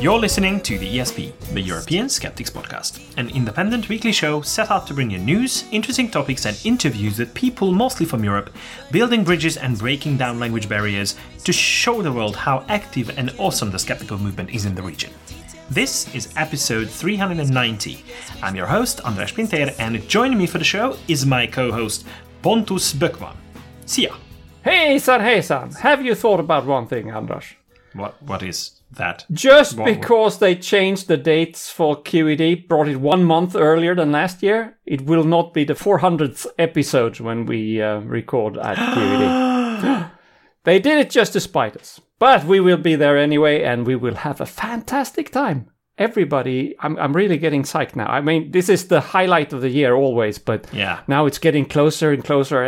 You're listening to the ESP, the European Skeptics Podcast, an independent weekly show set out to bring you news, interesting topics and interviews with people mostly from Europe, building bridges and breaking down language barriers to show the world how active and awesome the skeptical movement is in the region. This is episode 390. I'm your host, András Pinter, and joining me for the show is my co-host, Pontus Böckman. See ya! Hey son, have you thought about one thing, András? What is... that. Just because they changed the dates for QED, brought it 1 month earlier than last year, it will not be the 400th episode when we record at QED. They did it just to spite us. But we will be there anyway, and we will have a fantastic time. Everybody, I'm really getting psyched now. I mean, this is the highlight of the year always, but now it's getting closer and closer.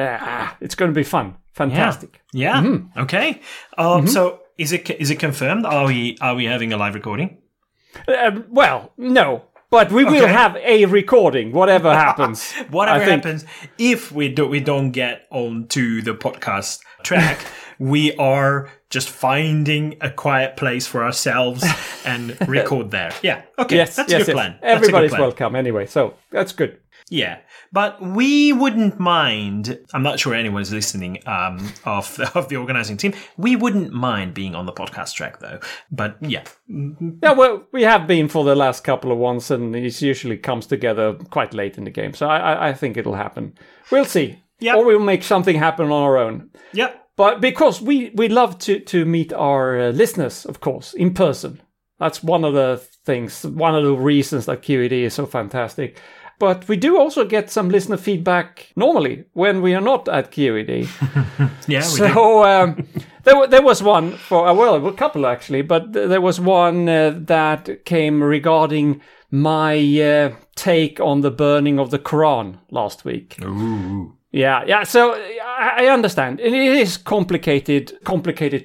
It's going to be fun. Fantastic. Yeah. Mm-hmm. Okay. So... Is it confirmed? Are we having a live recording? No, but we will have a recording. Whatever happens, if we don't get onto the podcast track, we are just finding a quiet place for ourselves and record there. Yeah, okay, that's a good plan. Everybody's welcome anyway, so that's good. Yeah, but we wouldn't mind, I'm not sure anyone's listening of the organizing team, we wouldn't mind being on the podcast track though, but yeah. Yeah, well, we have been for the last couple of ones and it usually comes together quite late in the game, so I think it'll happen. We'll see, or we'll make something happen on our own. Yep. But because we love to meet our listeners, of course, in person. That's one of the reasons that QED is so fantastic. But we do also get some listener feedback normally when we are not at QED. So there was one a couple actually, but there was one that came regarding my take on the burning of the Quran last week. Ooh. Yeah. So I understand. It is complicated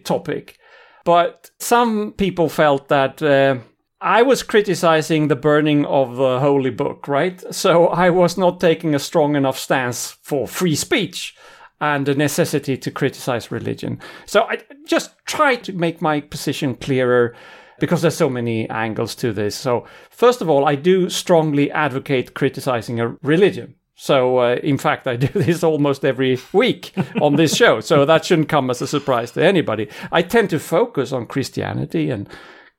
topic, but some people felt that. I was criticizing the burning of the holy book, right? So I was not taking a strong enough stance for free speech and the necessity to criticize religion. So I just tried to make my position clearer because there's so many angles to this. So first of all, I do strongly advocate criticizing a religion. So in fact, I do this almost every week on this show. So that shouldn't come as a surprise to anybody. I tend to focus on Christianity and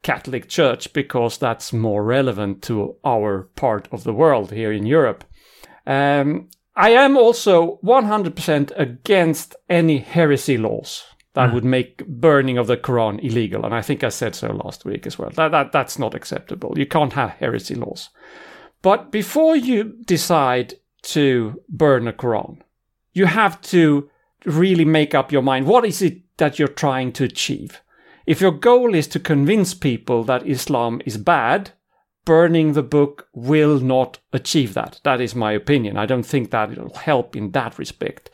Catholic Church because that's more relevant to our part of the world here in Europe. I am also 100% against any heresy laws that would make burning of the Quran illegal. And I think I said so last week as well. That's not acceptable. You can't have heresy laws. But before you decide to burn a Quran, you have to really make up your mind. What is it that you're trying to achieve? If your goal is to convince people that Islam is bad, burning the book will not achieve that. That is my opinion. I don't think that it'll help in that respect.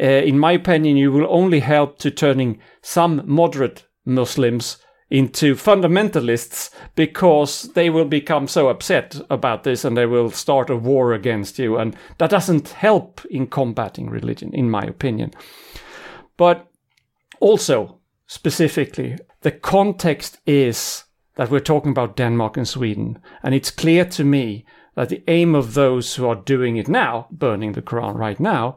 In my opinion, you will only help to turning some moderate Muslims into fundamentalists because they will become so upset about this and they will start a war against you. And that doesn't help in combating religion, in my opinion. But also... specifically, the context is that we're talking about Denmark and Sweden. And it's clear to me that the aim of those who are doing it now, burning the Quran right now,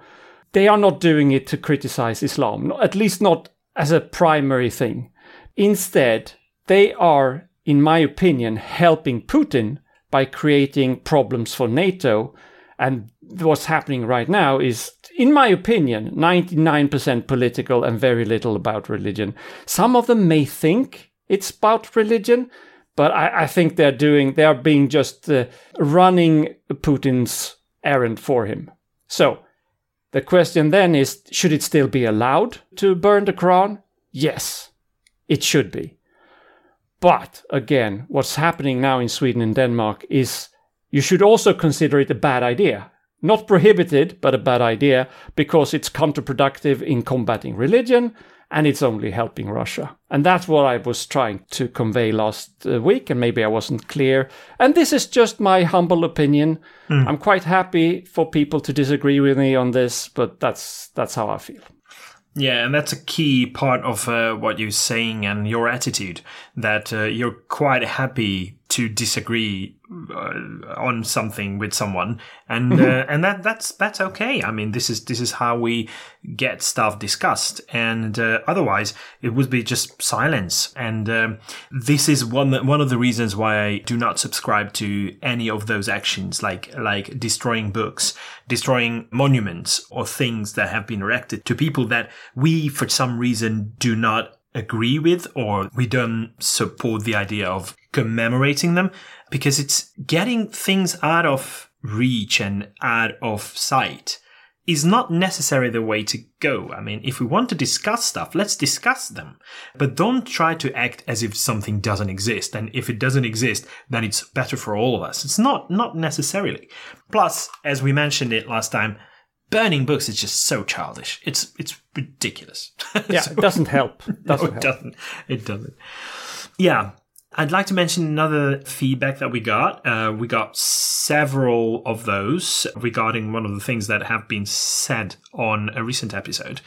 they are not doing it to criticize Islam, at least not as a primary thing. Instead, they are, in my opinion, helping Putin by creating problems for NATO. And what's happening right now is, in my opinion, 99% political and very little about religion. Some of them may think it's about religion, but I think they are being just running Putin's errand for him. So the question then is, should it still be allowed to burn the Quran? Yes, it should be. But again, what's happening now in Sweden and Denmark is you should also consider it a bad idea. Not prohibited, but a bad idea, because it's counterproductive in combating religion and it's only helping Russia. And that's what I was trying to convey last week, and maybe I wasn't clear. And this is just my humble opinion. I'm quite happy for people to disagree with me on this, but that's how I feel. Yeah, and that's a key part of what you're saying and your attitude, that you're quite happy to disagree on something with someone, and and that's okay. I mean, this is how we get stuff discussed, and otherwise it would be just silence. And this is one of the reasons why I do not subscribe to any of those actions, like destroying books, destroying monuments, or things that have been erected to people that we for some reason do not agree with, or we don't support the idea of commemorating them, because it's getting things out of reach and out of sight is not necessarily the way to go. I mean, if we want to discuss stuff, let's discuss them, but don't try to act as if something doesn't exist. And if it doesn't exist, then it's better for all of us. It's not necessarily. Plus, as we mentioned it last time, burning books is just so childish. It's ridiculous. Yeah, so, it doesn't help. It doesn't. Yeah. I'd like to mention another feedback that we got. We got several of those regarding one of the things that have been said on a recent episode.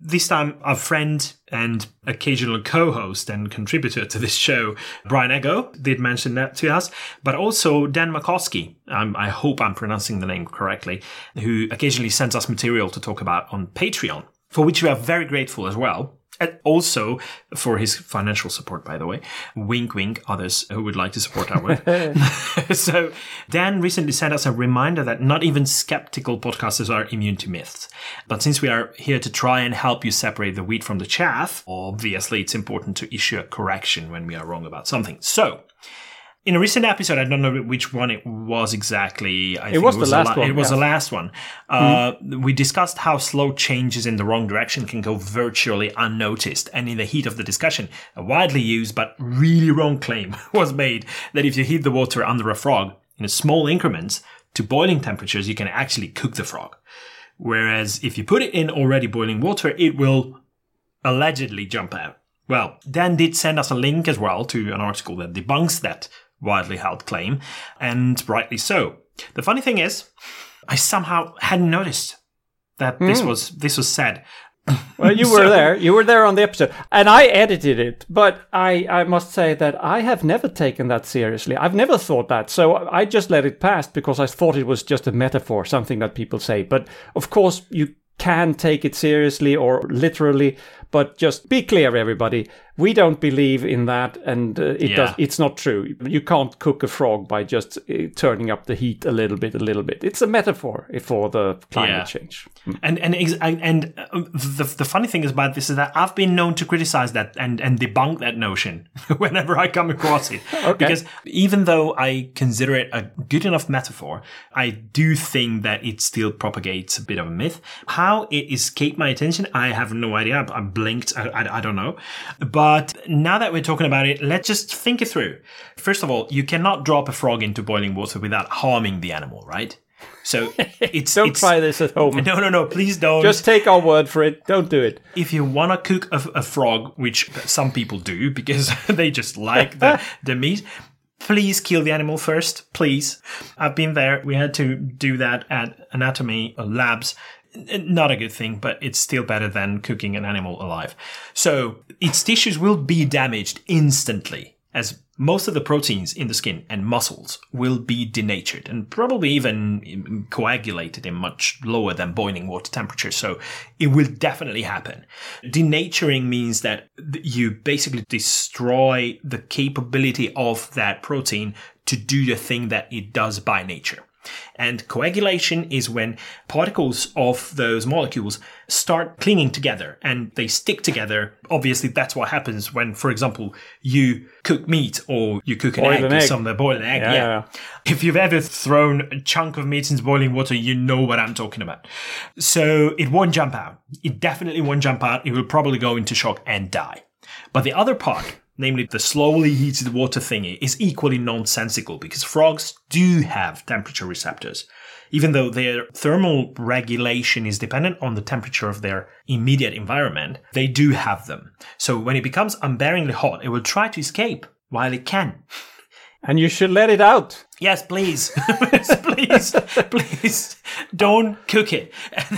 This time, our friend and occasional co-host and contributor to this show, Brian Ego, did mention that to us, but also Dan McCoskey, I hope I'm pronouncing the name correctly, who occasionally sends us material to talk about on Patreon, for which we are very grateful as well. And also for his financial support, by the way. Wink, wink, others who would like to support our work. So Dan recently sent us a reminder that not even skeptical podcasters are immune to myths. But since we are here to try and help you separate the wheat from the chaff, obviously it's important to issue a correction when we are wrong about something. So in a recent episode, I don't know which one it was exactly. I think it was the last one. It was the last one. We discussed how slow changes in the wrong direction can go virtually unnoticed. And in the heat of the discussion, a widely used but really wrong claim was made that if you heat the water under a frog in small increments to boiling temperatures, you can actually cook the frog. Whereas if you put it in already boiling water, it will allegedly jump out. Well, Dan did send us a link as well to an article that debunks that widely held claim, and rightly so. The funny thing is, I somehow hadn't noticed that this was said. Well, you were there. You were there on the episode, and I edited it. But I must say that I have never taken that seriously. I've never thought that, so I just let it pass because I thought it was just a metaphor, something that people say. But of course, you can take it seriously or literally, but just be clear, everybody. We don't believe in that, and it's not true. You can't cook a frog by just turning up the heat a little bit. It's a metaphor for the climate change. And the funny thing is about this is that I've been known to criticize that and debunk that notion whenever I come across it. Okay. Because even though I consider it a good enough metaphor, I do think that it still propagates a bit of a myth. How it escaped my attention, I have no idea. I blinked. I don't know. But now that we're talking about it, let's just think it through. First of all, you cannot drop a frog into boiling water without harming the animal, right? So it's try this at home. No, please don't. Just take our word for it. Don't do it. If you want to cook a frog, which some people do because they just like the meat, please kill the animal first. Please. I've been there. We had to do that at anatomy labs. Not a good thing, but it's still better than cooking an animal alive. So its tissues will be damaged instantly, as most of the proteins in the skin and muscles will be denatured and probably even coagulated in much lower than boiling water temperature. So it will definitely happen. Denaturing means that you basically destroy the capability of that protein to do the thing that it does by nature. And coagulation is when particles of those molecules start clinging together and they stick together. Obviously, that's what happens when, for example, you cook meat or you cook an egg. Boil an egg. Yeah. If you've ever thrown a chunk of meat into boiling water, you know what I'm talking about. So it won't jump out. It definitely won't jump out. It will probably go into shock and die. But the other part, namely the slowly heated water thingy, is equally nonsensical because frogs do have temperature receptors, even though their thermal regulation is dependent on the temperature of their immediate environment. They do have them. So when it becomes unbearably hot, it will try to escape while it can. And you should let it out. Yes, please. please don't cook it.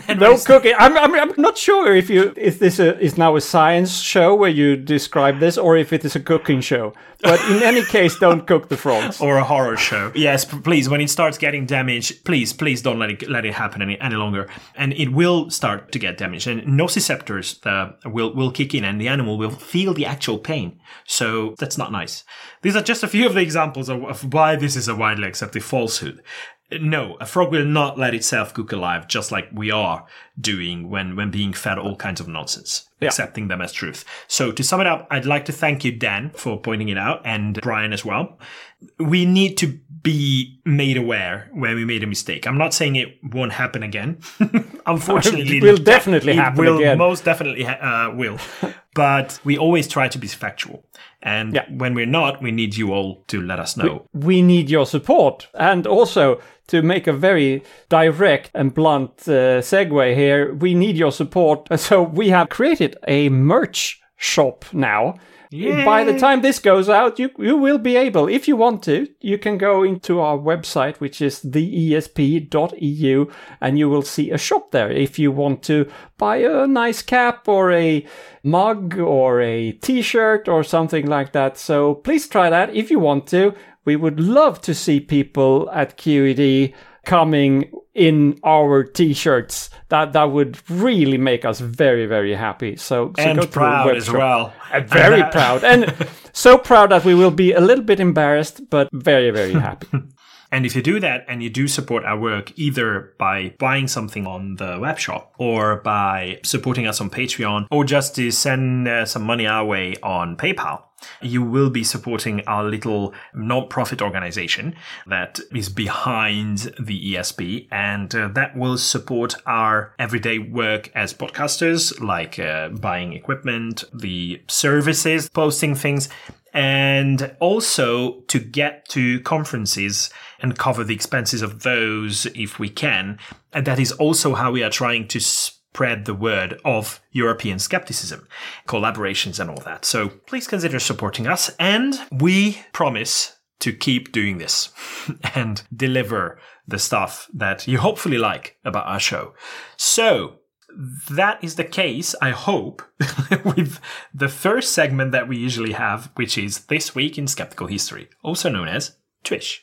Don't cook it. I'm not sure if this is now a science show where you describe this or if it is a cooking show. But in any case, don't cook the frogs. Or a horror show. Yes, please. When it starts getting damaged, please don't let it happen any longer. And it will start to get damaged. And nociceptors will kick in and the animal will feel the actual pain. So that's not nice. These are just a few of the examples of why this is a widely accepted falsehood. No, a frog will not let itself cook alive, just like we are doing when being fed all kinds of nonsense, accepting them as truth. So to sum it up, I'd like to thank you, Dan, for pointing it out, and Brian as well. We need to be made aware when we made a mistake. I'm not saying it won't happen again. Unfortunately, it will definitely happen again. It will most definitely will. But we always try to be factual. And when we're not, we need you all to let us know. We need your support. And also, to make a very direct and blunt segue here, we need your support. So we have created a merch shop now. Yay. By the time this goes out, you will be able, if you want to, you can go into our website, which is theesp.eu, and you will see a shop there. If you want to buy a nice cap or a mug or a t-shirt or something like that. So please try that if you want to. We would love to see people at QED coming in our t-shirts. That would really make us very, very happy. So and go proud to as well. Very proud. And so proud that we will be a little bit embarrassed, but very, very happy. And if you do that and you do support our work, either by buying something on the web shop or by supporting us on Patreon or just to send some money our way on PayPal, you will be supporting our little non-profit organization that is behind the ESP, and that will support our everyday work as podcasters, like buying equipment, the services, posting things, and also to get to conferences and cover the expenses of those if we can. And that is also how we are trying to spread the word of European skepticism, collaborations and all that. So please consider supporting us, and we promise to keep doing this and deliver the stuff that you hopefully like about our show. So that is the case, I hope, with the first segment that we usually have, which is This Week in Skeptical History, also known as TWISH.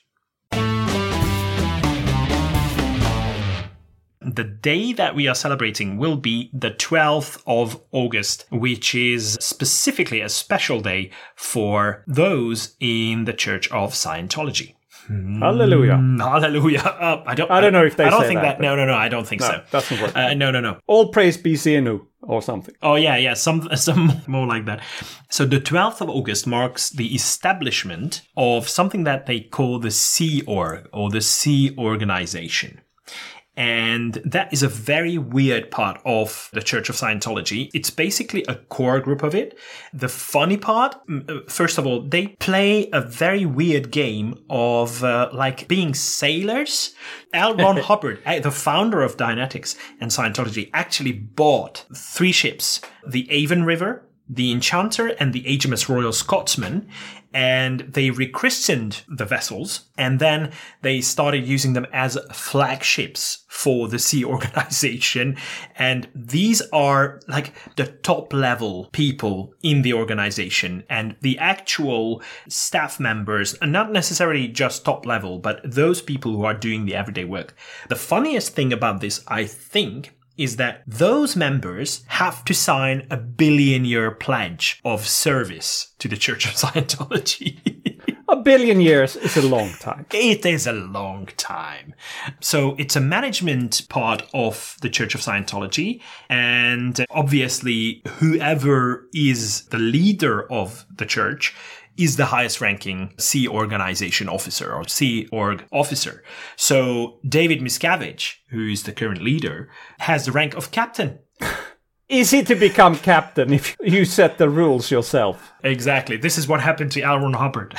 The day that we are celebrating will be the 12th of August, which is specifically a special day for those in the Church of Scientology. Hallelujah. Hallelujah. I don't know if they say that. I don't think that. No, I don't think so. That's not right. No. All praise be Xenu or something. Oh, yeah. Some more like that. So the 12th of August marks the establishment of something that they call the Sea Org or the Sea Organization. And that is a very weird part of the Church of Scientology. It's basically a core group of it. The funny part, first of all, they play a very weird game of like being sailors. L. Ron Hubbard, the founder of Dianetics and Scientology, actually bought 3 ships, the Avon River, the Enchanter, and the HMS Royal Scotsman. And they rechristened the vessels, and then they started using them as flagships for the Sea Organization. And these are like the top level people in the organization, and the actual staff members are not necessarily just top level, but those people who are doing the everyday work. The funniest thing about this, I think, is that those members have to sign a billion-year pledge of service to the Church of Scientology. A billion years is a long time. It is a long time. So it's a management part of the Church of Scientology. And obviously, whoever is the leader of the church is the highest-ranking Sea Organization officer or Sea Org officer. So David Miscavige, who is the current leader, has the rank of captain. easy to become captain if you set the rules yourself. Exactly. This is what happened to L. Ron Hubbard.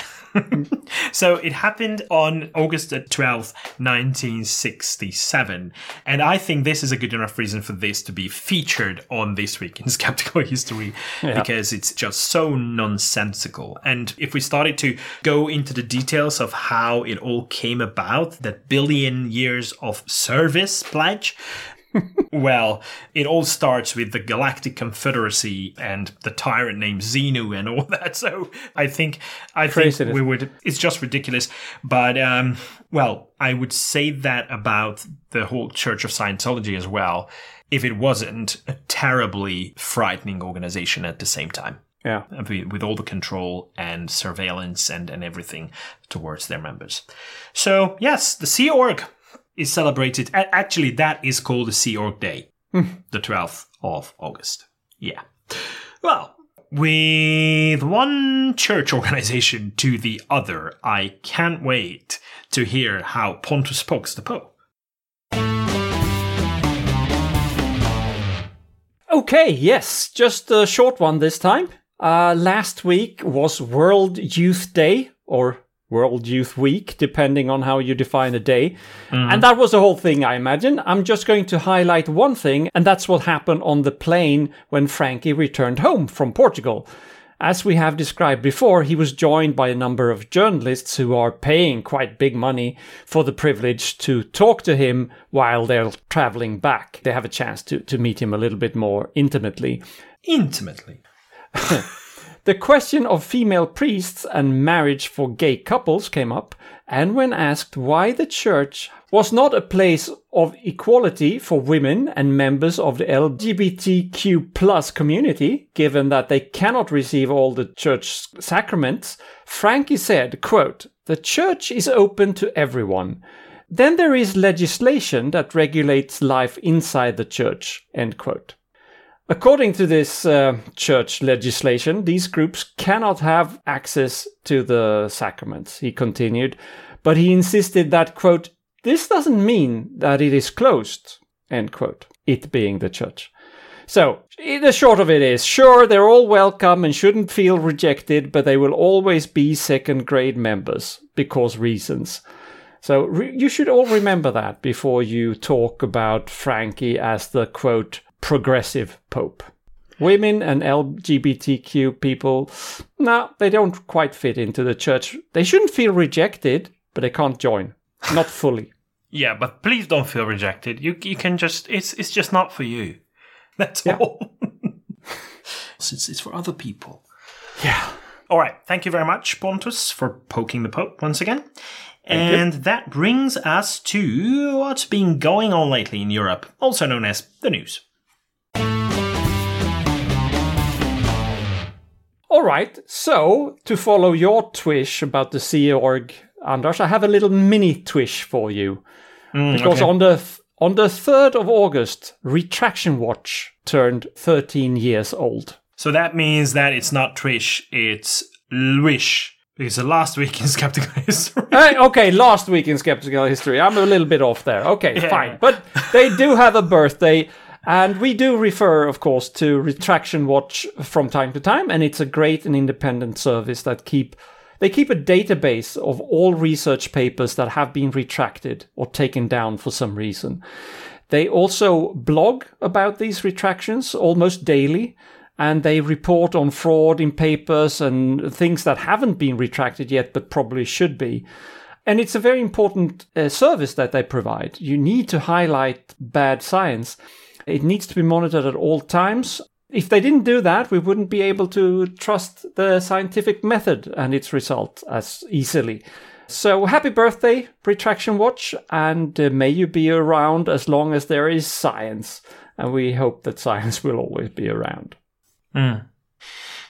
So it happened on August 12th, 1967. And I think this is a good enough reason for this to be featured on This Week in Skeptical History, because it's just so nonsensical. And if we started to go into the details of how it all came about, that billion years of service pledge, well, it all starts with the Galactic Confederacy and the tyrant named Xenu and all that. So I think we would. It's just ridiculous. But well, I would say that about the whole Church of Scientology as well, if it wasn't a terribly frightening organization at the same time. Yeah, with all the control and surveillance and everything towards their members. So yes, the Sea Org is celebrated. Actually, that is called the Sea Org Day, the 12th of August. Yeah. Well, with one church organization to the other, I can't wait to hear how Pontus spoke the Pope. Okay, yes, just a short one this time. Last week was World Youth Day, or World Youth Week, depending on how you define a day. And that was the whole thing, I imagine. I'm just going to highlight one thing, and that's what happened on the plane when Frankie returned home from Portugal. As we have described before, he was joined by a number of journalists who are paying quite big money for the privilege to talk to him while they're traveling back. They have a chance to meet him a little bit more intimately. Intimately? The question of female priests and marriage for gay couples came up, and when asked why the church was not a place of equality for women and members of the LGBTQ+ community, given that they cannot receive all the church sacraments, Frankie said, quote, "The church is open to everyone. Then there is legislation that regulates life inside the church," end quote. According to this church legislation, these groups cannot have access to the sacraments, he continued, but he insisted that, quote, "This doesn't mean that it is closed," end quote, it being the church. So, the short of it is, sure, they're all welcome and shouldn't feel rejected, but they will always be second-grade members, because reasons. So, you should all remember that before you talk about Frankie as the, quote, progressive Pope. Women and LGBTQ people, no, they don't quite fit into the church. They shouldn't feel rejected, but they can't join. Not fully. Yeah, but please don't feel rejected. You can just, it's just not for you. That's all. Since it's for other people. Yeah. All right. Thank you very much, Pontus, for poking the Pope once again. And that brings us to what's been going on lately in Europe, also known as the news. All right, so to follow your twish about the Sea Org, András, I have a little mini twish for you. Because on the 3rd of August, Retraction Watch turned 13 years old. So that means that it's not twish, it's lwish. Because the last week in Skeptical History. Okay, last week in Skeptical History. I'm a little bit off there. Okay, yeah, fine. But they do have a birthday. And we do refer, of course, to Retraction Watch from time to time, and it's a great and independent service that keep a database of all research papers that have been retracted or taken down for some reason. They also blog about these retractions almost daily, and they report on fraud in papers and things that haven't been retracted yet but probably should be. And it's a very important service that they provide. You need to highlight bad science. It needs to be monitored at all times. If they didn't do that, we wouldn't be able to trust the scientific method and its result as easily. So happy birthday, Retraction Watch, and may you be around as long as there is science. And we hope that science will always be around.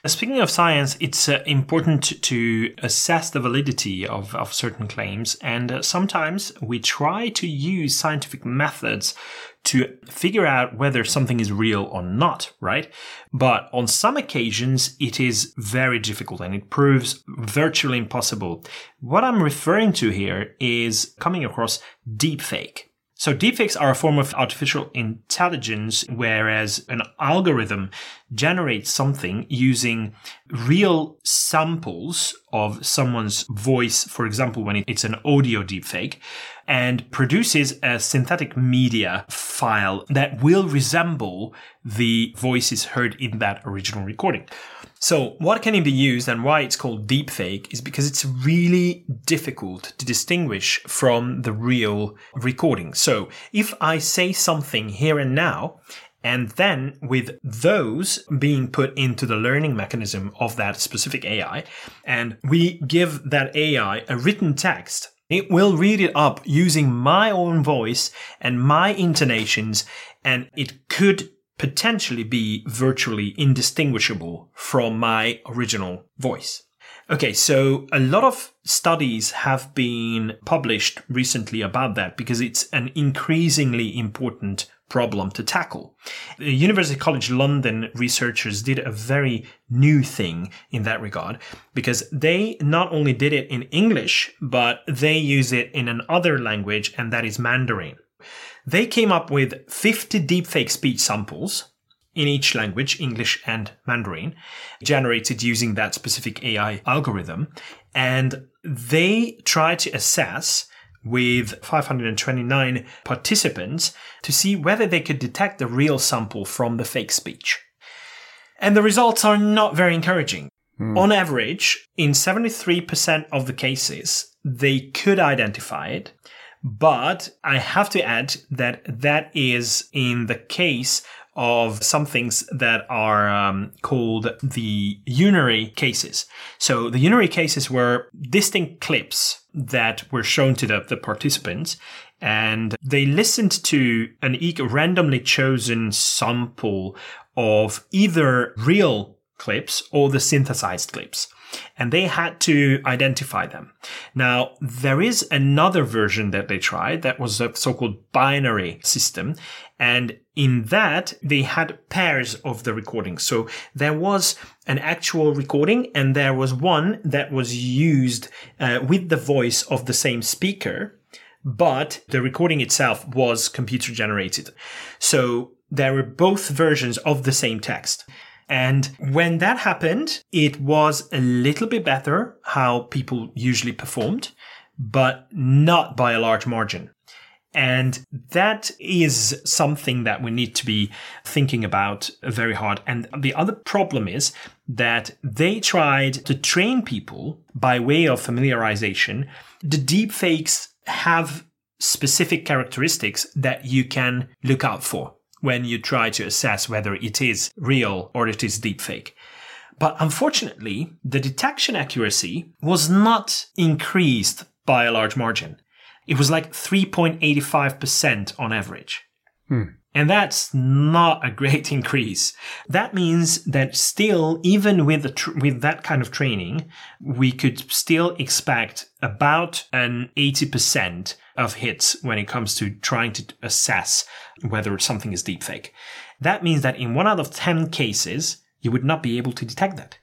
Speaking of science, it's important to assess the validity of certain claims, and sometimes we try to use scientific methods to figure out whether something is real or not, right? But on some occasions, it is very difficult and it proves virtually impossible. What I'm referring to here is coming across deepfake. So deepfakes are a form of artificial intelligence, whereas an algorithm generates something using real samples of someone's voice, for example, when it's an audio deepfake, and produces a synthetic media file that will resemble the voices heard in that original recording. So what can it be used and why it's called deepfake is because it's really difficult to distinguish from the real recording. So if I say something here and now, and then with those being put into the learning mechanism of that specific AI, and we give that AI a written text, it will read it up using my own voice and my intonations, and it could potentially be virtually indistinguishable from my original voice. Okay, so a lot of studies have been published recently about that because it's an increasingly important problem to tackle. The University College London researchers did a very new thing in that regard because they not only did it in English, but they use it in another language, and that is Mandarin. They came up with 50 deepfake speech samples in each language, English and Mandarin, generated using that specific AI algorithm. And they tried to assess with 529 participants to see whether they could detect the real sample from the fake speech. And the results are not very encouraging. On average, in 73% of the cases, they could identify it. But I have to add that is in the case of some things that are called the unary cases. So the unary cases were distinct clips that were shown to the participants, and they listened to an randomly chosen sample of either real clips or the synthesized clips, and they had to identify them. Now, there is another version that they tried that was a so-called binary system, and in that they had pairs of the recordings. So there was an actual recording and there was one that was used with the voice of the same speaker, but the recording itself was computer generated. So there were both versions of the same text. And when that happened, it was a little bit better how people usually performed, but not by a large margin. And that is something that we need to be thinking about very hard. And the other problem is that they tried to train people by way of familiarization. The deepfakes have specific characteristics that you can look out for when you try to assess whether it is real or it is deepfake. But unfortunately, the detection accuracy was not increased by a large margin. It was like 3.85% on average. And that's not a great increase. That means that still, even with that kind of training, we could still expect about an 80% of hits when it comes to trying to assess whether something is deepfake. That means that in 1 out of 10 cases, you would not be able to detect that.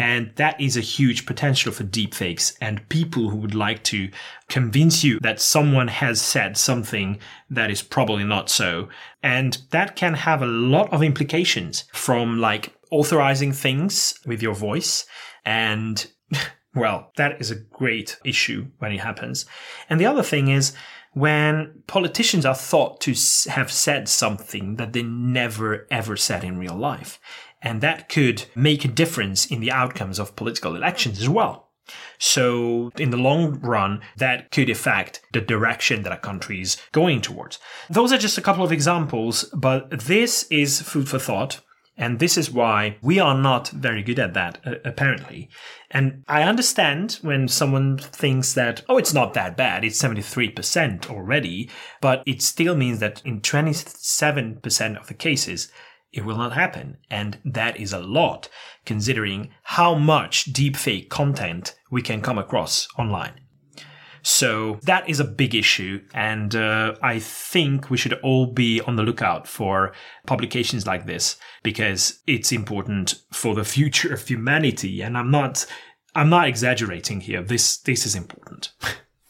And that is a huge potential for deepfakes and people who would like to convince you that someone has said something that is probably not so. And that can have a lot of implications, from like authorizing things with your voice. And well, that is a great issue when it happens. And the other thing is when politicians are thought to have said something that they never, ever said in real life. And that could make a difference in the outcomes of political elections as well. So in the long run, that could affect the direction that a country is going towards. Those are just a couple of examples, but this is food for thought. And this is why we are not very good at that, apparently. And I understand when someone thinks that, oh, it's not that bad, it's 73% already, but it still means that in 27% of the cases, it will not happen. And that is a lot, considering how much deepfake content we can come across online. So that is a big issue. And I think we should all be on the lookout for publications like this, because it's important for the future of humanity. And I'm not exaggerating here. This is important.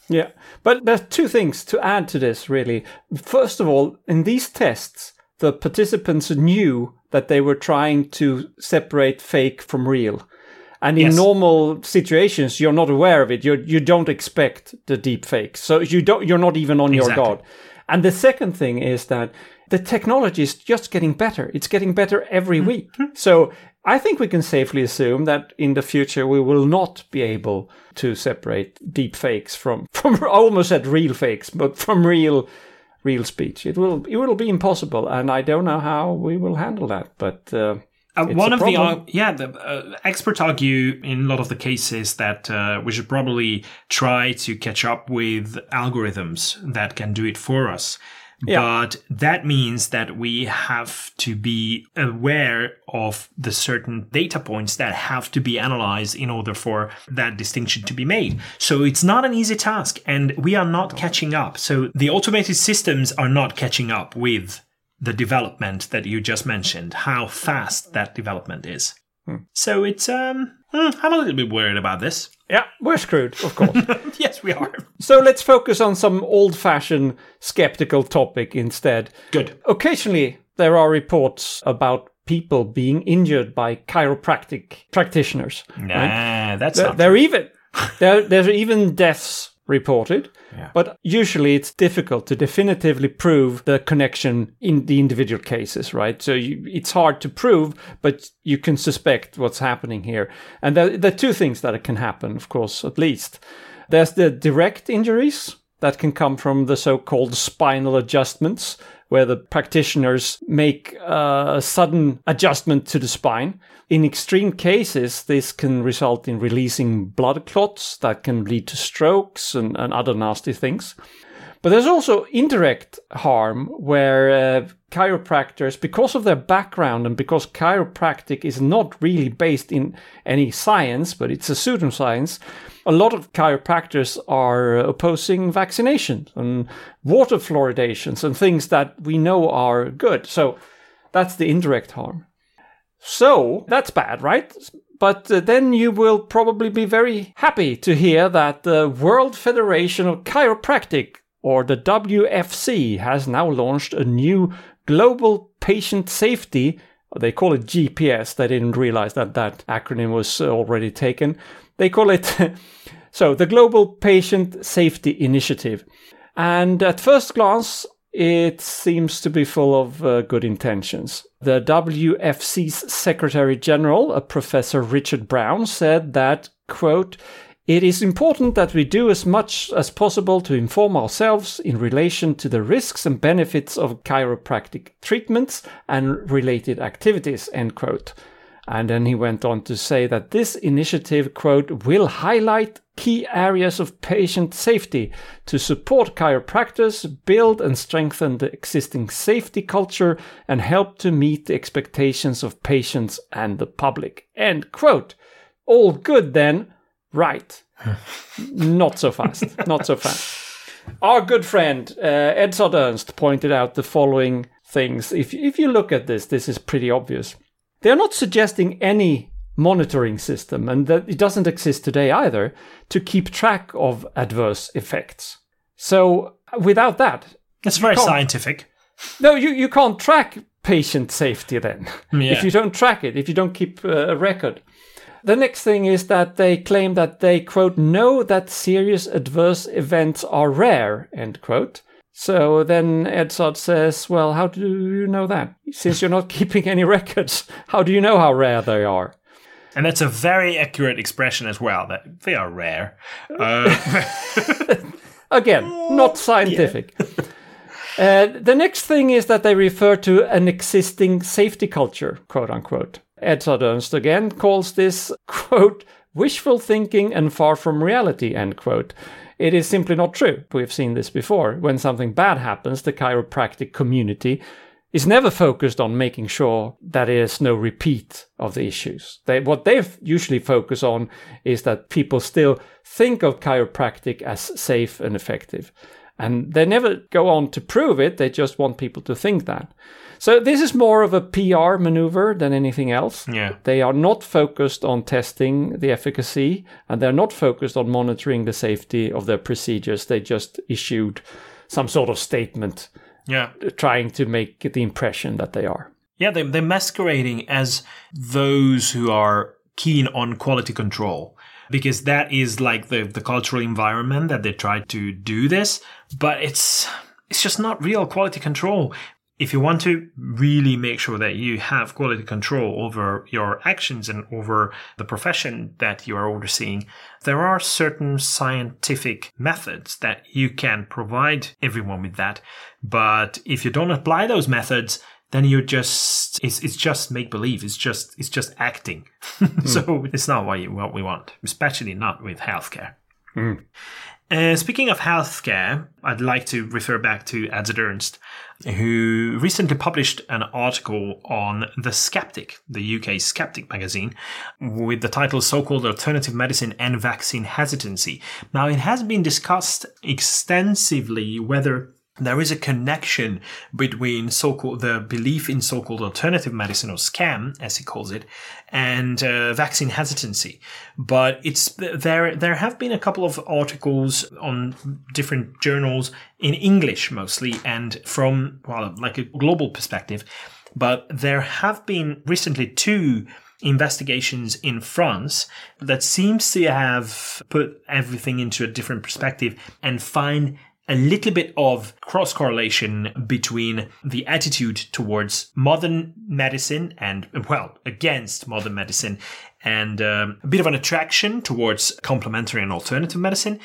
Yeah, but there are two things to add to this, really. First of all, in these tests, the participants knew that they were trying to separate fake from real. And in normal situations, you're not aware of it. You don't expect the deep fakes. So you're not even on your guard. And the second thing is that the technology is just getting better. It's getting better every week. So I think we can safely assume that in the future, we will not be able to separate deep fakes from almost at real fakes, but from real speech. It will be impossible. And I don't know how we will handle that, but... The experts argue in a lot of the cases that we should probably try to catch up with algorithms that can do it for us. Yeah. But that means that we have to be aware of the certain data points that have to be analyzed in order for that distinction to be made. So it's not an easy task, and we are not catching up. So the automated systems are not catching up with the development that you just mentioned, how fast that development is. So it's, I'm a little bit worried about this. Yeah, we're screwed, of course. Yes, we are. So let's focus on some old-fashioned skeptical topic instead. Good. Occasionally, there are reports about people being injured by chiropractic practitioners. Nah, right? That's not true. There's even deaths reported, but usually it's difficult to definitively prove the connection in the individual cases, right? So it's hard to prove, but you can suspect what's happening here. And there are two things that can happen, of course, at least. There's the direct injuries that can come from the so-called spinal adjustments, where the practitioners make a sudden adjustment to the spine. In extreme cases, this can result in releasing blood clots that can lead to strokes and other nasty things. But there's also indirect harm where chiropractors, because of their background and because chiropractic is not really based in any science, but it's a pseudoscience, a lot of chiropractors are opposing vaccinations and water fluoridations and things that we know are good. So that's the indirect harm. So that's bad, right? But then you will probably be very happy to hear that the World Federation of Chiropractic, or the WFC, has now launched a new global patient safety, they call it GPS, they didn't realize that acronym was already taken. They call it, so the Global Patient Safety Initiative. And at first glance, it seems to be full of good intentions. The WFC's Secretary General, Professor Richard Brown, said that, quote, "It is important that we do as much as possible to inform ourselves in relation to the risks and benefits of chiropractic treatments and related activities," end quote. And then he went on to say that this initiative, quote, "will highlight key areas of patient safety to support chiropractors, build and strengthen the existing safety culture, and help to meet the expectations of patients and the public," end quote. All good then. Right. Not so fast. Not so fast. Our good friend Edzard Ernst pointed out the following things. If you look at this is pretty obvious. They're not suggesting any monitoring system, and that it doesn't exist today either, to keep track of adverse effects. So without that... That's very scientific. No, you can't track patient safety then. Yeah. If you don't track it, if you don't keep a record... The next thing is that they claim that they, quote, "know that serious adverse events are rare," end quote. So then Edzard says, well, how do you know that? Since you're not keeping any records, how do you know how rare they are? And that's a very accurate expression as well, that they are rare. Again, not scientific. Yeah. The next thing is that they refer to an existing safety culture, quote unquote. Edzard Ernst again calls this, quote, "wishful thinking and far from reality," end quote. It is simply not true. We've seen this before. When something bad happens, the chiropractic community is never focused on making sure that there's no repeat of the issues. What they usually focus on is that people still think of chiropractic as safe and effective. And they never go on to prove it. They just want people to think that. So this is more of a PR maneuver than anything else. Yeah. They are not focused on testing the efficacy, and they're not focused on monitoring the safety of their procedures. They just issued some sort of statement, trying to make the impression that they are. Yeah, they're masquerading as those who are keen on quality control, because that is like the cultural environment that they try to do this. But it's just not real quality control. If you want to really make sure that you have quality control over your actions and over the profession that you are overseeing, there are certain scientific methods that you can provide everyone with that. But if you don't apply those methods, then you're just, it's just make-believe. It's just acting. So it's not what we want, especially not with healthcare. Mm. Speaking of healthcare, I'd like to refer back to Edzard Ernst, who recently published an article on The Skeptic, the UK Skeptic magazine, with the title So-Called Alternative Medicine and Vaccine Hesitancy. Now, it has been discussed extensively whether there is a connection between so-called the belief in so-called alternative medicine, or scam, as he calls it, and vaccine hesitancy. But there have been a couple of articles on different journals in English mostly, and from like a global perspective. But there have been recently two investigations in France that seems to have put everything into a different perspective and find a little bit of cross-correlation between the attitude towards modern medicine and, well, against modern medicine, and a bit of an attraction towards complementary and alternative medicine,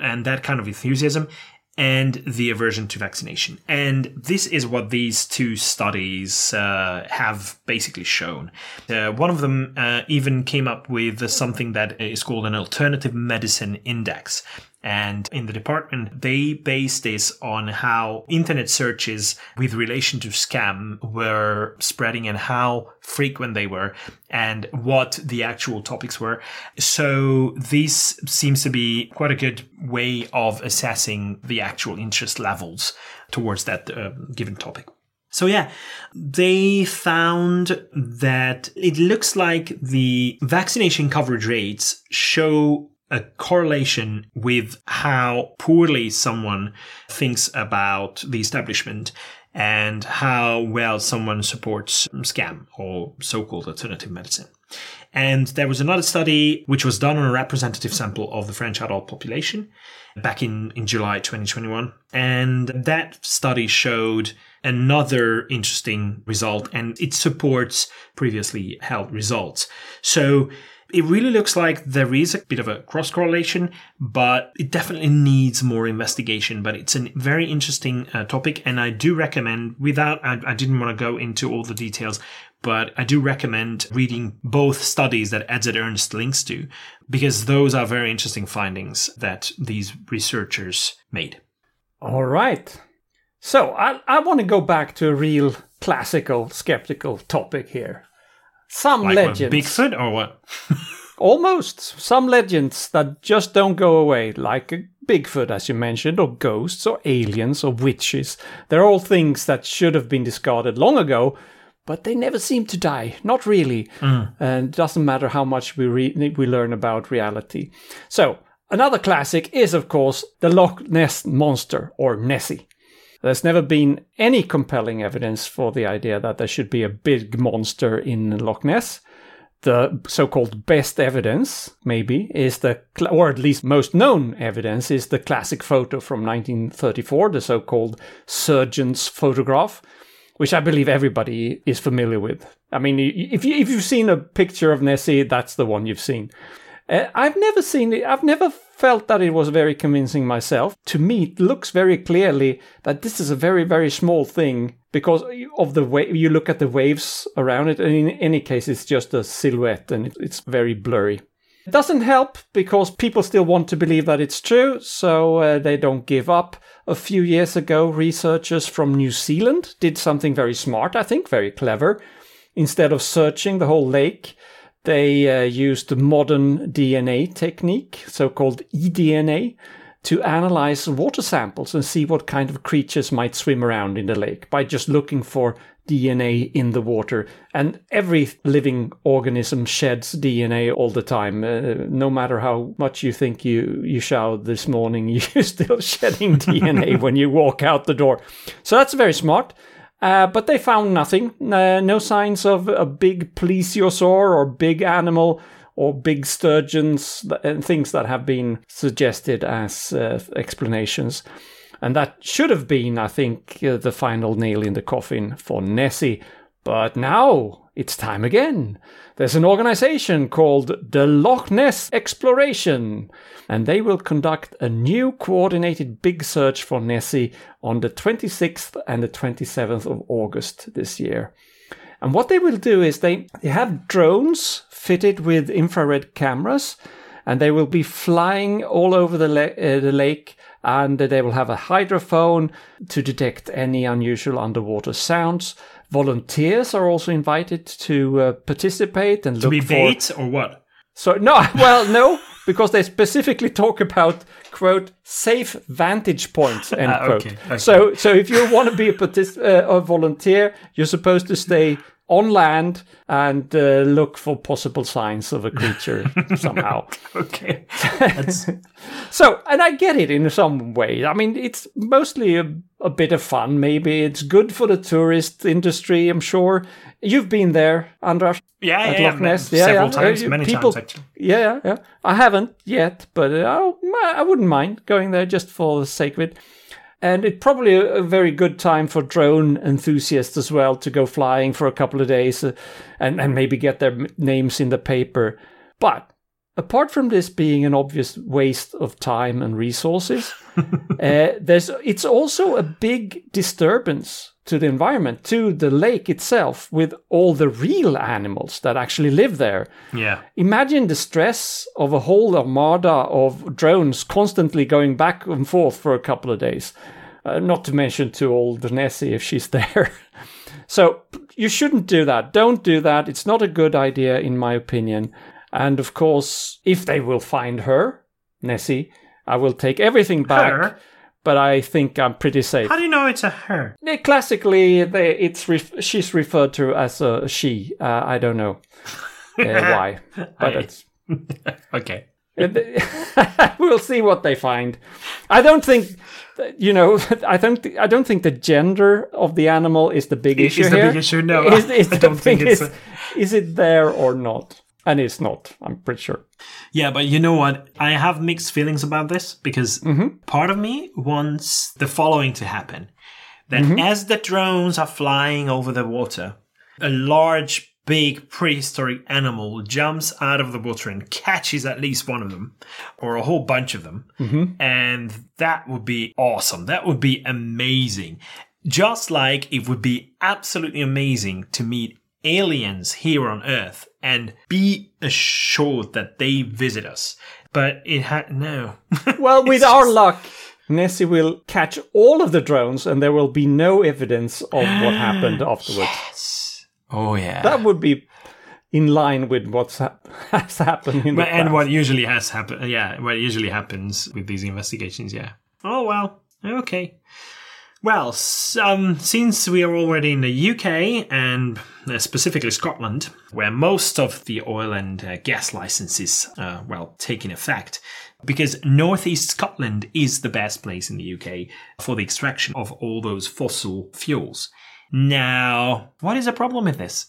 and that kind of enthusiasm, and the aversion to vaccination. And this is what these two studies have basically shown. One of them even came up with something that is called an alternative medicine index. And in the department, they based this on how internet searches with relation to scam were spreading and how frequent they were and what the actual topics were. So this seems to be quite a good way of assessing the actual interest levels towards that given topic. So yeah, they found that it looks like the vaccination coverage rates show a correlation with how poorly someone thinks about the establishment and how well someone supports scam or so-called alternative medicine. And there was another study which was done on a representative sample of the French adult population back in July 2021. And that study showed another interesting result, and it supports previously held results. So it really looks like there is a bit of a cross-correlation, but it definitely needs more investigation. But it's a very interesting topic, and I do recommend, I didn't want to go into all the details, but I do recommend reading both studies that Edzard Ernst links to, because those are very interesting findings that these researchers made. All right. So I want to go back to a real classical skeptical topic here. Some like legends. Bigfoot or what? Almost. Some legends that just don't go away, like Bigfoot, as you mentioned, or ghosts, or aliens, or witches. They're all things that should have been discarded long ago, but they never seem to die. Not really. Mm. And it doesn't matter how much we learn about reality. So, another classic is, of course, the Loch Ness Monster, or Nessie. There's never been any compelling evidence for the idea that there should be a big monster in Loch Ness. The so-called best evidence, maybe, is or at least most known evidence, is the classic photo from 1934, the so-called surgeon's photograph, which I believe everybody is familiar with. I mean, if you've seen a picture of Nessie, that's the one you've seen. I've never seen it. I've never felt that it was very convincing myself. To me, it looks very clearly that this is a very, very small thing because of the way you look at the waves around it. And in any case, it's just a silhouette and it's very blurry. It doesn't help because people still want to believe that it's true, so they don't give up. A few years ago, researchers from New Zealand did something very smart, I think, very clever. Instead of searching the whole lake, they used modern DNA technique, so-called eDNA, to analyze water samples and see what kind of creatures might swim around in the lake by just looking for DNA in the water. And every living organism sheds DNA all the time. No matter how much you think you showered this morning, you're still shedding DNA when you walk out the door. So that's very smart. But they found nothing. No signs of a big plesiosaur or big animal or big sturgeons and things that have been suggested as explanations. And that should have been, I think, the final nail in the coffin for Nessie. But now it's time again. There's an organization called the Loch Ness Exploration, and they will conduct a new coordinated big search for Nessie on the 26th and the 27th of August this year. And what they will do is they have drones fitted with infrared cameras, and they will be flying all over the lake, and they will have a hydrophone to detect any unusual underwater sounds. Volunteers are also invited to participate and look for... To be bait or what? So, no, because they specifically talk about, quote, safe vantage points, end quote. Okay. So if you want to be a volunteer, you're supposed to stay on land and look for possible signs of a creature somehow. Okay. So, and I get it in some way. I mean, it's mostly a bit of fun, maybe. It's good for the tourist industry, I'm sure. You've been there, András. Yeah, Loch Ness. Many times, actually. Yeah. I haven't yet, but I wouldn't mind going there just for the sake of it. And it's probably a very good time for drone enthusiasts as well to go flying for a couple of days and maybe get their names in the paper. But apart from this being an obvious waste of time and resources, it's also a big disturbance to the environment, to the lake itself, with all the real animals that actually live there. Yeah. Imagine the stress of a whole armada of drones constantly going back and forth for a couple of days. Not to mention to old Nessie if she's there. So you shouldn't do that. Don't do that. It's not a good idea, in my opinion. And of course, if they will find her, Nessie, I will take everything back. Her? But I think I'm pretty safe. How do you know it's a her? Classically, she's referred to as a she. I don't know why, but it's okay. We'll see what they find. I don't think the gender of the animal is the big issue. Is the big issue? No, I don't think it's. Is it there or not? And it's not, I'm pretty sure. Yeah, but you know what? I have mixed feelings about this because part of me wants the following to happen. That as the drones are flying over the water, a large, big, prehistoric animal jumps out of the water and catches at least one of them or a whole bunch of them. Mm-hmm. And that would be awesome. That would be amazing. Just like it would be absolutely amazing to meet aliens here on Earth and be assured that they visit us. But it had no. Well, with our luck, Nessie will catch all of the drones and there will be no evidence of what happened afterwards. Yes. Oh, yeah. That would be in line with what has happened in the past. And what usually has happened. Yeah, what usually happens with these investigations, yeah. Oh, well. Okay. Well, since we are already in the UK, and specifically Scotland, where most of the oil and gas licenses are, taking effect, because northeast Scotland is the best place in the UK for the extraction of all those fossil fuels. Now, what is the problem with this?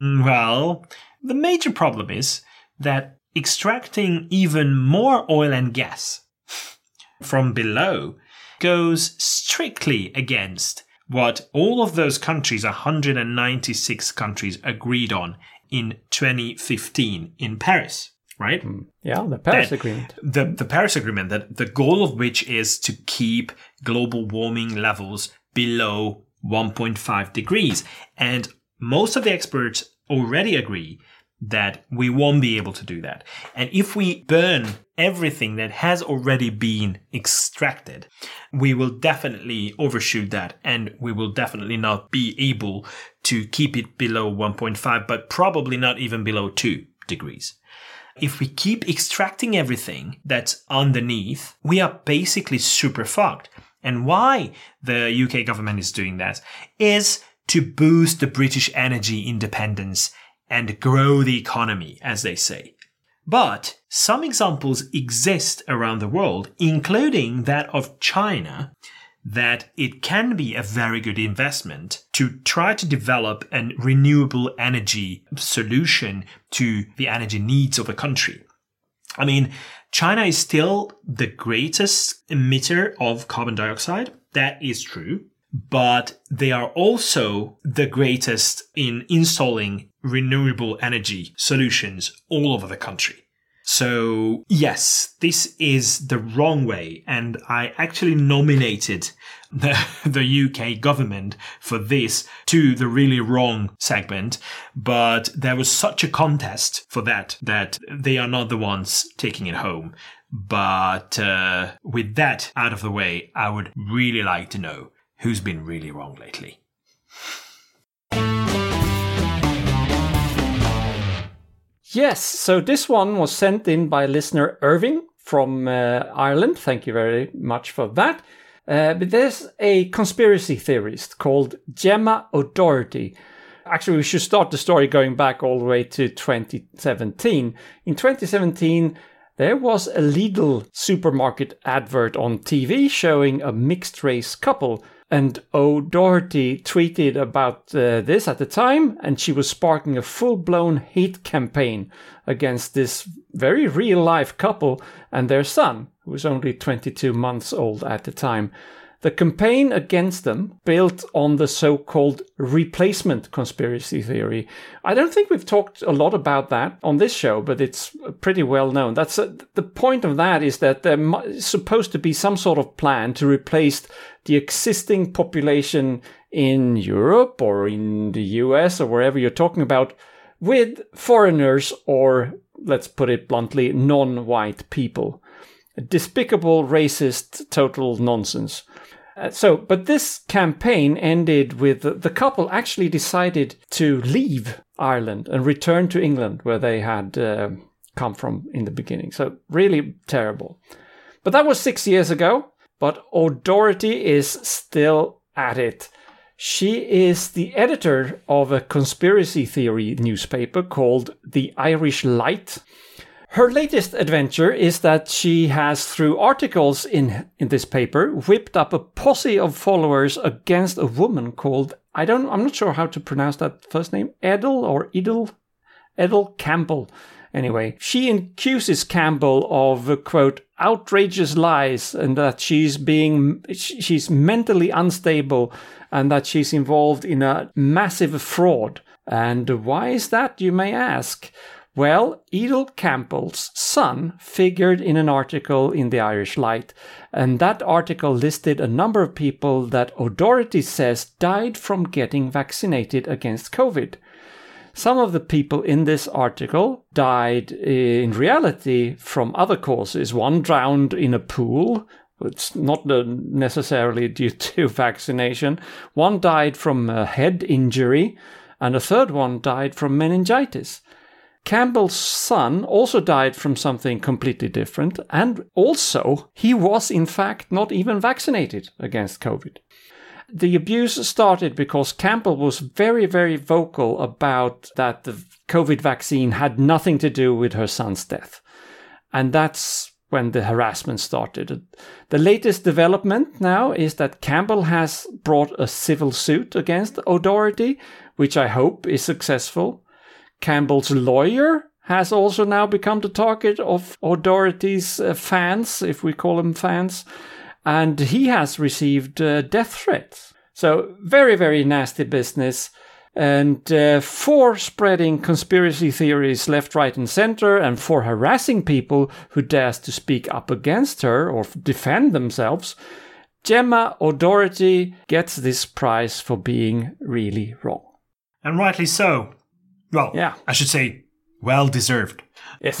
Well, the major problem is that extracting even more oil and gas from below goes strictly against what all of those countries, 196 countries, agreed on in 2015 in Paris, right? Yeah, the Paris Agreement. The Paris Agreement, that the goal of which is to keep global warming levels below 1.5 degrees. And most of the experts already agree that we won't be able to do that. And if we burn everything that has already been extracted, we will definitely overshoot that, and we will definitely not be able to keep it below 1.5, but probably not even below 2 degrees. If we keep extracting everything that's underneath, we are basically super fucked. And why the UK government is doing that is to boost the British energy independence and grow the economy, as they say. But some examples exist around the world, including that of China, that it can be a very good investment to try to develop a renewable energy solution to the energy needs of a country. I mean, China is still the greatest emitter of carbon dioxide. That is true. But they are also the greatest in installing renewable energy solutions all over the country. So yes, this is the wrong way. And I actually nominated the UK government for this to the really wrong segment. But there was such a contest for that they are not the ones taking it home. But with that out of the way, I would really like to know who's been really wrong lately. Yes, so this one was sent in by listener Irving from Ireland. Thank you very much for that. But there's a conspiracy theorist called Gemma O'Doherty. Actually, we should start the story going back all the way to 2017. In 2017, there was a Lidl supermarket advert on TV showing a mixed-race couple. And O'Doherty tweeted about this at the time, and she was sparking a full-blown hate campaign against this very real-life couple and their son, who was only 22 months old at the time. The campaign against them built on the so-called replacement conspiracy theory. I don't think we've talked a lot about that on this show, but it's pretty well known. That's the point of that is that there's supposed to be some sort of plan to replace the existing population in Europe or in the US or wherever you're talking about with foreigners or, let's put it bluntly, non-white people. Despicable, racist, total nonsense. But this campaign ended with the couple actually decided to leave Ireland and return to England, where they had come from in the beginning. So really terrible. But that was 6 years ago. But O'Doherty is still at it. She is the editor of a conspiracy theory newspaper called The Irish Light. Her latest adventure is that she has, through articles in this paper, whipped up a posse of followers against a woman called, I'm not sure how to pronounce that first name, Edel Campbell. Anyway, she accuses Campbell of, quote, outrageous lies and that she's mentally unstable and that she's involved in a massive fraud. And why is that, you may ask? Well, Edel Campbell's son figured in an article in the Irish Light, and that article listed a number of people that O'Doherty says died from getting vaccinated against COVID. Some of the people in this article died in reality from other causes. One drowned in a pool. It's not necessarily due to vaccination. One died from a head injury, and a third one died from meningitis. Campbell's son also died from something completely different, and also he was in fact not even vaccinated against COVID. The abuse started because Campbell was very, very vocal about that the COVID vaccine had nothing to do with her son's death. And that's when the harassment started. The latest development now is that Campbell has brought a civil suit against O'Doherty, which I hope is successful. Campbell's lawyer has also now become the target of O'Doherty's fans, if we call them fans, and he has received death threats. So very, very nasty business. And for spreading conspiracy theories left, right and center and for harassing people who dares to speak up against her or defend themselves, Gemma O'Doherty gets this prize for being really wrong. And rightly so. Well, yeah. I should say, well-deserved. Yes.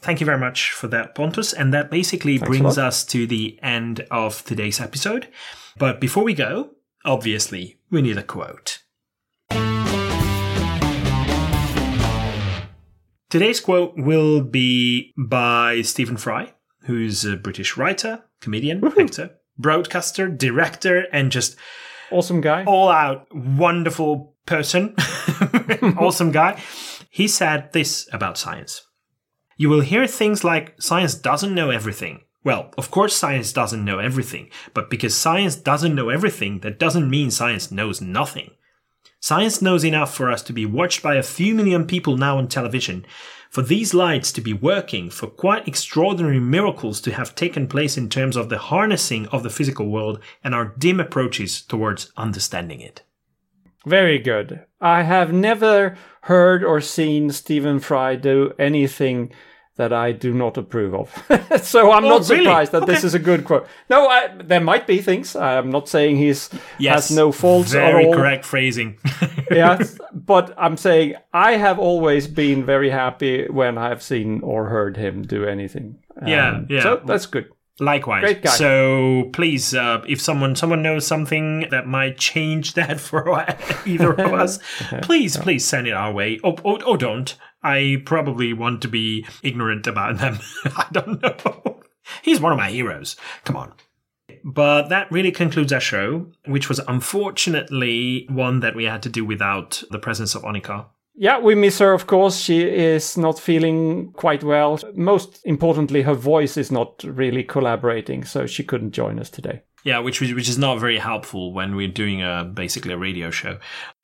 Thank you very much for that, Pontus. And that basically brings us to the end of today's episode. But before we go, obviously, we need a quote. Today's quote will be by Stephen Fry, who's a British writer, comedian, actor, broadcaster, director, and just awesome guy. All out, wonderful person. Awesome guy. He said this about science. You will hear things like, science doesn't know everything. Well, of course science doesn't know everything, but because science doesn't know everything, that doesn't mean science knows nothing. Science knows enough for us to be watched by a few million people now on television, for these lights to be working, for quite extraordinary miracles to have taken place in terms of the harnessing of the physical world and our dim approaches towards understanding it. Very good. I have never heard or seen Stephen Fry do anything that I do not approve of. So I'm not surprised that this is a good quote. No, there might be things. I'm not saying has no faults at all. Very correct phrasing. Yes, but I'm saying I have always been very happy when I've seen or heard him do anything. Yeah. So that's good. Likewise. Great guy. So please, if someone knows something that might change that for either of us, please send it our way. Or don't. I probably want to be ignorant about them. I don't know. He's one of my heroes. Come on. But that really concludes our show, which was unfortunately one that we had to do without the presence of Onika. Yeah, we miss her, of course. She is not feeling quite well. Most importantly, her voice is not really collaborating, so she couldn't join us today. Yeah, which is not very helpful when we're doing basically a radio show.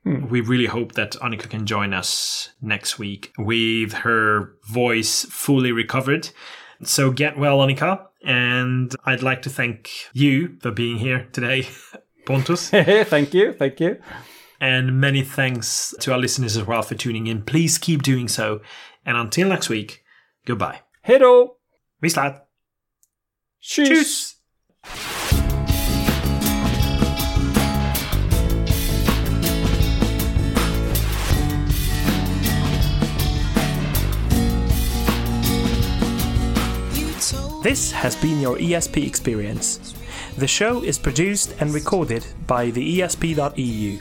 We really hope that Onika can join us next week with her voice fully recovered. So get well, Onika. And I'd like to thank you for being here today, Pontus. Thank you. And many thanks to our listeners as well for tuning in. Please keep doing so. And until next week, goodbye. Hello. Vislát. Tschüss. This has been your ESP experience. The show is produced and recorded by TheESP.eu.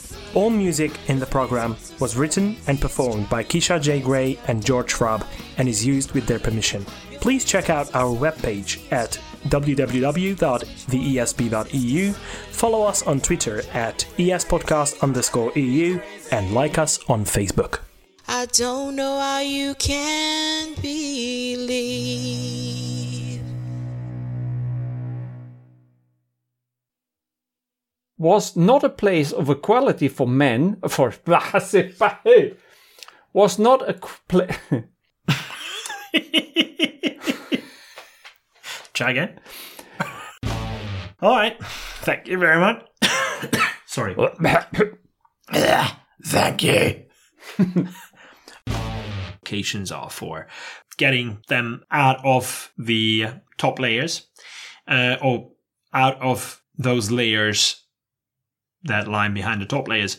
All music in the program was written and performed by Keisha J. Gray and George Robb and is used with their permission. Please check out our webpage at www.theesp.eu, follow us on Twitter at espodcast_EU, and like us on Facebook. I don't know how you can believe. Try again. All right. Thank you very much. Sorry. Thank you. Locations are for getting them out of the top layers or out of those layers that line behind the top layers.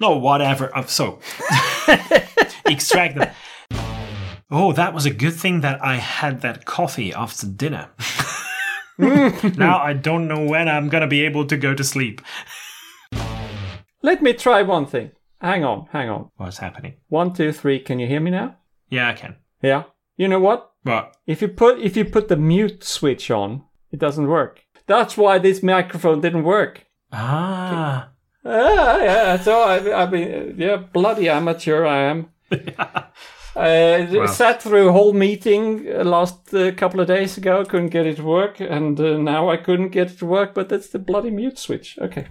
No, whatever. So, extract them. Oh, that was a good thing that I had that coffee after dinner. Now I don't know when I'm going to be able to go to sleep. Let me try one thing. Hang on. What's happening? 1, 2, 3. Can you hear me now? Yeah, I can. Yeah. You know what? What? If you put the mute switch on, it doesn't work. That's why this microphone didn't work. Ah. Yeah. So I mean, bloody amateur I am. Wow. Sat through a whole meeting last couple of days ago, couldn't get it to work, and now I couldn't get it to work, but that's the bloody mute switch. Okay.